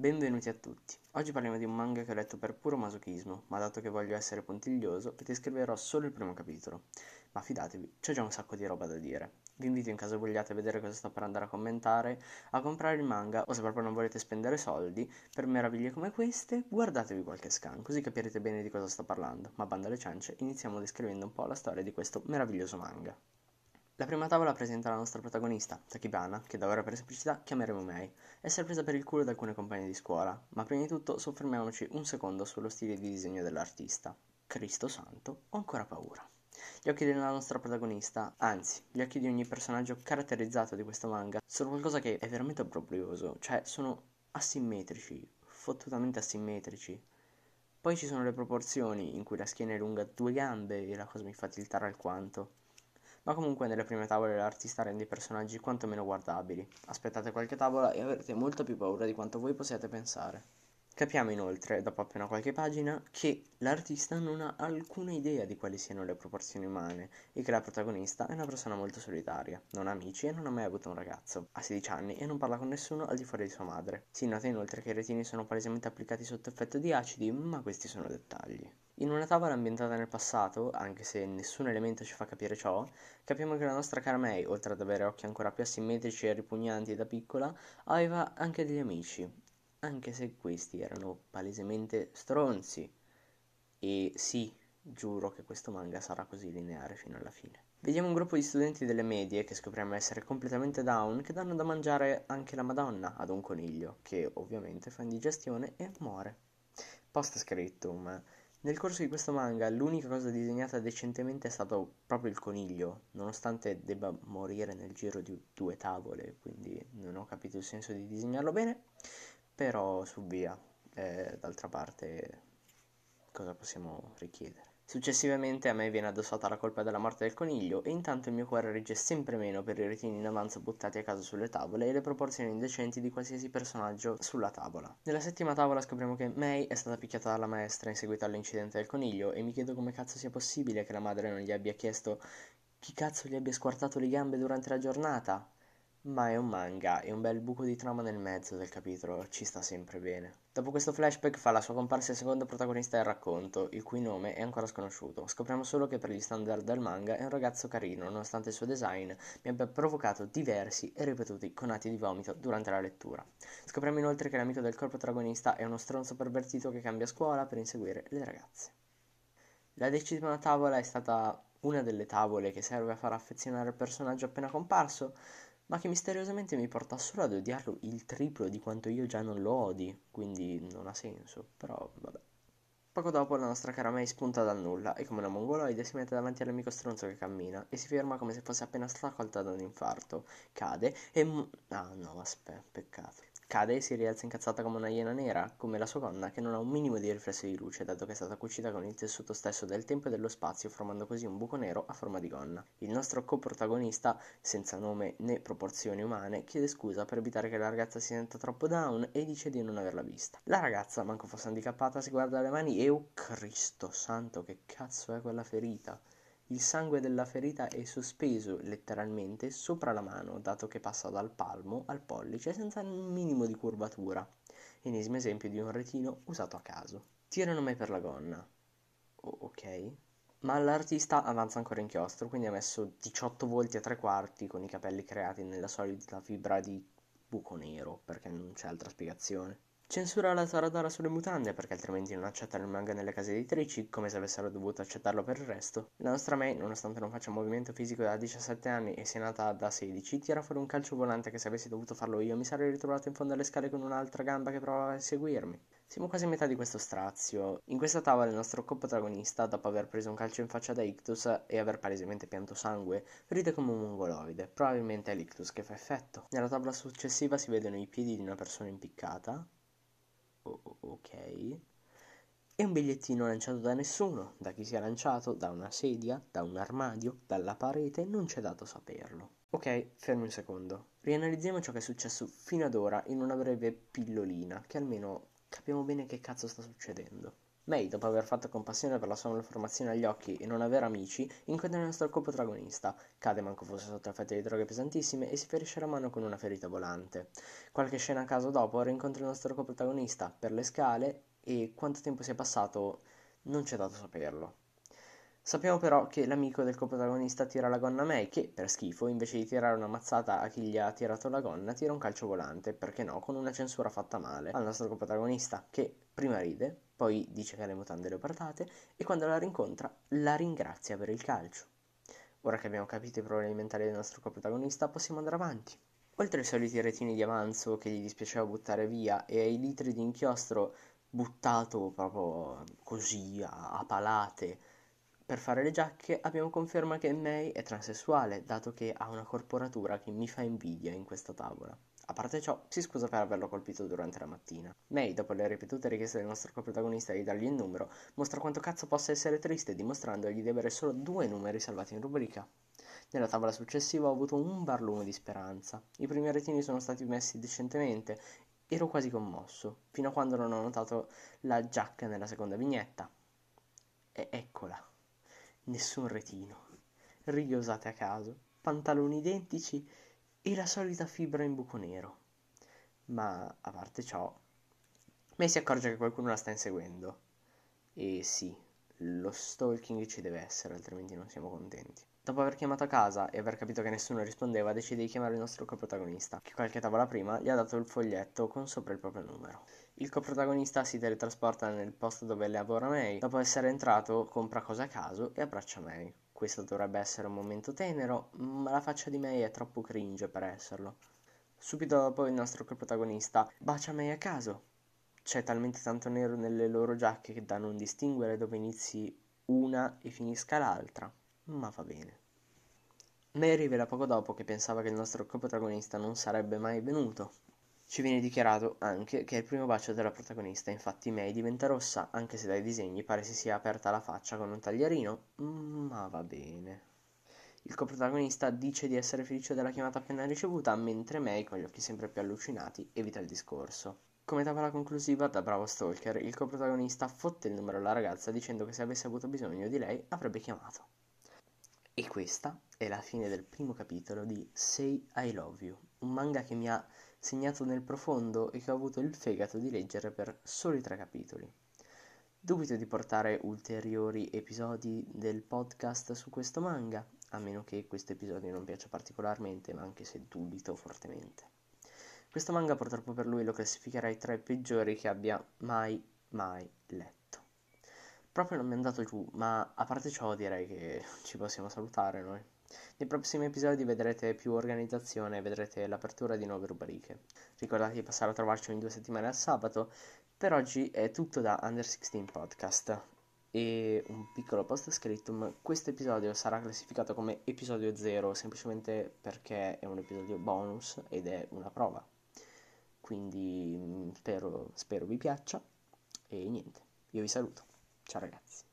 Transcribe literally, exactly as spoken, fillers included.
Benvenuti a tutti, oggi parliamo di un manga che ho letto per puro masochismo, ma dato che voglio essere puntiglioso vi descriverò solo il primo capitolo, ma fidatevi, c'è già un sacco di roba da dire. Vi invito in caso vogliate vedere cosa sto per andare a commentare, a comprare il manga o se proprio non volete spendere soldi, per meraviglie come queste guardatevi qualche scan così capirete bene di cosa sto parlando, ma bando alle ciance iniziamo descrivendo un po' la storia di questo meraviglioso manga. La prima tavola presenta la nostra protagonista, Tachibana, che da ora per semplicità chiameremo Mei. È presa per il culo da alcune compagne di scuola, ma prima di tutto soffermiamoci un secondo sullo stile di disegno dell'artista. Cristo santo, ho ancora paura. Gli occhi della nostra protagonista, anzi, gli occhi di ogni personaggio caratterizzato di questo manga, sono qualcosa che è veramente obbrobioso, cioè sono asimmetrici, fottutamente asimmetrici. Poi ci sono le proporzioni, in cui la schiena è lunga due gambe e la cosa mi fa tiltare alquanto. Ma comunque nelle prime tavole l'artista rende i personaggi quanto meno guardabili. Aspettate qualche tavola e avrete molta più paura di quanto voi possiate pensare. Capiamo inoltre, dopo appena qualche pagina, che l'artista non ha alcuna idea di quali siano le proporzioni umane e che la protagonista è una persona molto solitaria, non ha amici e non ha mai avuto un ragazzo, ha sedici anni e non parla con nessuno al di fuori di sua madre. Si nota inoltre che i retini sono palesemente applicati sotto effetto di acidi, ma questi sono dettagli. In una tavola ambientata nel passato, anche se nessun elemento ci fa capire ciò, capiamo che la nostra cara Mei, oltre ad avere occhi ancora più asimmetrici e ripugnanti da piccola, aveva anche degli amici, anche se questi erano palesemente stronzi. E sì, giuro che questo manga sarà così lineare fino alla fine. Vediamo un gruppo di studenti delle medie che scopriamo essere completamente down, che danno da mangiare anche la Madonna ad un coniglio, che ovviamente fa indigestione e muore. Post scriptum. Nel corso di questo manga l'unica cosa disegnata decentemente è stato proprio il coniglio, nonostante debba morire nel giro di due tavole, quindi non ho capito il senso di disegnarlo bene, però su via, eh, d'altra parte cosa possiamo richiedere? Successivamente a me viene addossata la colpa della morte del coniglio e intanto il mio cuore regge sempre meno per i retini in avanzo buttati a caso sulle tavole e le proporzioni indecenti di qualsiasi personaggio sulla tavola. Nella settima tavola scopriamo che Mei è stata picchiata dalla maestra in seguito all'incidente del coniglio e mi chiedo come cazzo sia possibile che la madre non gli abbia chiesto chi cazzo gli abbia squartato le gambe durante la giornata. Ma è un manga e un bel buco di trama nel mezzo del capitolo, ci sta sempre bene. Dopo questo flashback fa la sua comparsa il secondo protagonista del racconto, il cui nome è ancora sconosciuto. Scopriamo solo che per gli standard del manga è un ragazzo carino, nonostante il suo design mi abbia provocato diversi e ripetuti conati di vomito durante la lettura. Scopriamo inoltre che l'amico del corpo protagonista è uno stronzo pervertito che cambia scuola per inseguire le ragazze. La decima tavola è stata una delle tavole che serve a far affezionare il personaggio appena comparso, ma che misteriosamente mi porta solo ad odiarlo il triplo di quanto io già non lo odi, quindi non ha senso, però vabbè. Poco dopo la nostra cara Mei spunta dal nulla e come una mongoloide si mette davanti all'amico stronzo che cammina e si ferma come se fosse appena stata colta da un infarto, cade e... Mu- ah no, aspetta, peccato. Cade e si rialza incazzata come una iena nera, come la sua gonna che non ha un minimo di riflesso di luce, dato che è stata cucita con il tessuto stesso del tempo e dello spazio, formando così un buco nero a forma di gonna. Il nostro coprotagonista, senza nome né proporzioni umane, chiede scusa per evitare che la ragazza si senta troppo down e dice di non averla vista. La ragazza, manco fosse handicappata, si guarda le mani e oh Cristo santo, che cazzo è quella ferita? Il sangue della ferita è sospeso letteralmente sopra la mano, dato che passa dal palmo al pollice senza un minimo di curvatura. Ennesimo esempio di un retino usato a caso. Tirano me per la gonna. Oh, ok. Ma l'artista avanza ancora inchiostro, quindi ha messo diciotto volti a tre quarti con i capelli creati nella solita fibra di buco nero, perché non c'è altra spiegazione. Censura la Taradara sulle mutande perché altrimenti non accettano il manga nelle case editrici, come se avessero dovuto accettarlo per il resto. La nostra Mei, nonostante non faccia movimento fisico da diciassette anni e sia nata da sedici, tira fuori un calcio volante che se avessi dovuto farlo io mi sarei ritrovato in fondo alle scale con un'altra gamba che provava a inseguirmi. Siamo quasi a metà di questo strazio. In questa tavola il nostro coprotagonista, dopo aver preso un calcio in faccia da ictus e aver palesemente pianto sangue, ride come un mongoloide. Probabilmente è l'ictus che fa effetto. Nella tavola successiva si vedono i piedi di una persona impiccata. Ok, e un bigliettino lanciato da nessuno, da chi sia lanciato, da una sedia, da un armadio, dalla parete, non c'è dato saperlo. Ok, fermi un secondo, rianalizziamo ciò che è successo fino ad ora in una breve pillolina, che almeno capiamo bene che cazzo sta succedendo. Mei, dopo aver fatto compassione per la sua malformazione agli occhi e non avere amici, incontra il nostro coprotagonista, cade manco fosse sotto effetto di droghe pesantissime e si ferisce la mano con una ferita volante. Qualche scena a caso dopo rincontra il nostro coprotagonista per le scale e quanto tempo sia passato non c'è dato saperlo. Sappiamo però che l'amico del coprotagonista tira la gonna a Mei che, per schifo, invece di tirare una mazzata a chi gli ha tirato la gonna, tira un calcio volante, perché no, con una censura fatta male al nostro coprotagonista che prima ride, poi dice che ha le mutande leopardate e quando la rincontra la ringrazia per il calcio. Ora che abbiamo capito i problemi mentali del nostro coprotagonista possiamo andare avanti. Oltre ai soliti retini di avanzo che gli dispiaceva buttare via e ai litri di inchiostro buttato proprio così a, a palate per fare le giacche, abbiamo conferma che Mei è transessuale, dato che ha una corporatura che mi fa invidia in questa tavola. A parte ciò, si scusa per averlo colpito durante la mattina. Mei, dopo le ripetute richieste del nostro coprotagonista di dargli il numero, mostra quanto cazzo possa essere triste, dimostrandogli di avere solo due numeri salvati in rubrica. Nella tavola successiva ho avuto un barlume di speranza. I primi retini sono stati messi decentemente. Ero quasi commosso, fino a quando non ho notato la giacca nella seconda vignetta. E eccola. Nessun retino, righe usate a caso, pantaloni identici e la solita fibra in buco nero. Ma a parte ciò, Mei si accorge che qualcuno la sta inseguendo. E sì, lo stalking ci deve essere, altrimenti non siamo contenti. Dopo aver chiamato a casa e aver capito che nessuno rispondeva, decide di chiamare il nostro coprotagonista, che qualche tavola prima gli ha dato il foglietto con sopra il proprio numero. Il coprotagonista si teletrasporta nel posto dove lavora Mei, dopo essere entrato compra cose a caso e abbraccia Mei. Questo dovrebbe essere un momento tenero, ma la faccia di Mei è troppo cringe per esserlo. Subito dopo il nostro coprotagonista bacia Mei a caso. C'è talmente tanto nero nelle loro giacche che da non distinguere dove inizi una e finisca l'altra, ma va bene. Mei rivela poco dopo che pensava che il nostro coprotagonista non sarebbe mai venuto. Ci viene dichiarato anche che è il primo bacio della protagonista, infatti Mei diventa rossa, anche se dai disegni pare si sia aperta la faccia con un taglierino, ma va bene. Il coprotagonista dice di essere felice della chiamata appena ricevuta, mentre Mei, con gli occhi sempre più allucinati, evita il discorso. Come tavola conclusiva, da bravo stalker, il coprotagonista fotte il numero alla ragazza dicendo che se avesse avuto bisogno di lei avrebbe chiamato. E questa è la fine del primo capitolo di Say I Love You, un manga che mi ha segnato nel profondo e che ho avuto il fegato di leggere per soli tre capitoli. Dubito di portare ulteriori episodi del podcast su questo manga, a meno che questo episodio non piaccia particolarmente, ma anche se dubito fortemente. Questo manga purtroppo per lui lo classificherei tra i peggiori che abbia mai mai letto. Proprio non mi è andato giù, ma a parte ciò direi che ci possiamo salutare noi. Nei prossimi episodi vedrete più organizzazione e vedrete l'apertura di nuove rubriche. Ricordate di passare a trovarci ogni due settimane al sabato. Per oggi è tutto da Under sixteen Podcast. E un piccolo post scriptum: questo episodio sarà classificato come episodio zero semplicemente perché è un episodio bonus ed è una prova. Quindi spero, spero vi piaccia e niente, io vi saluto. Ciao ragazzi.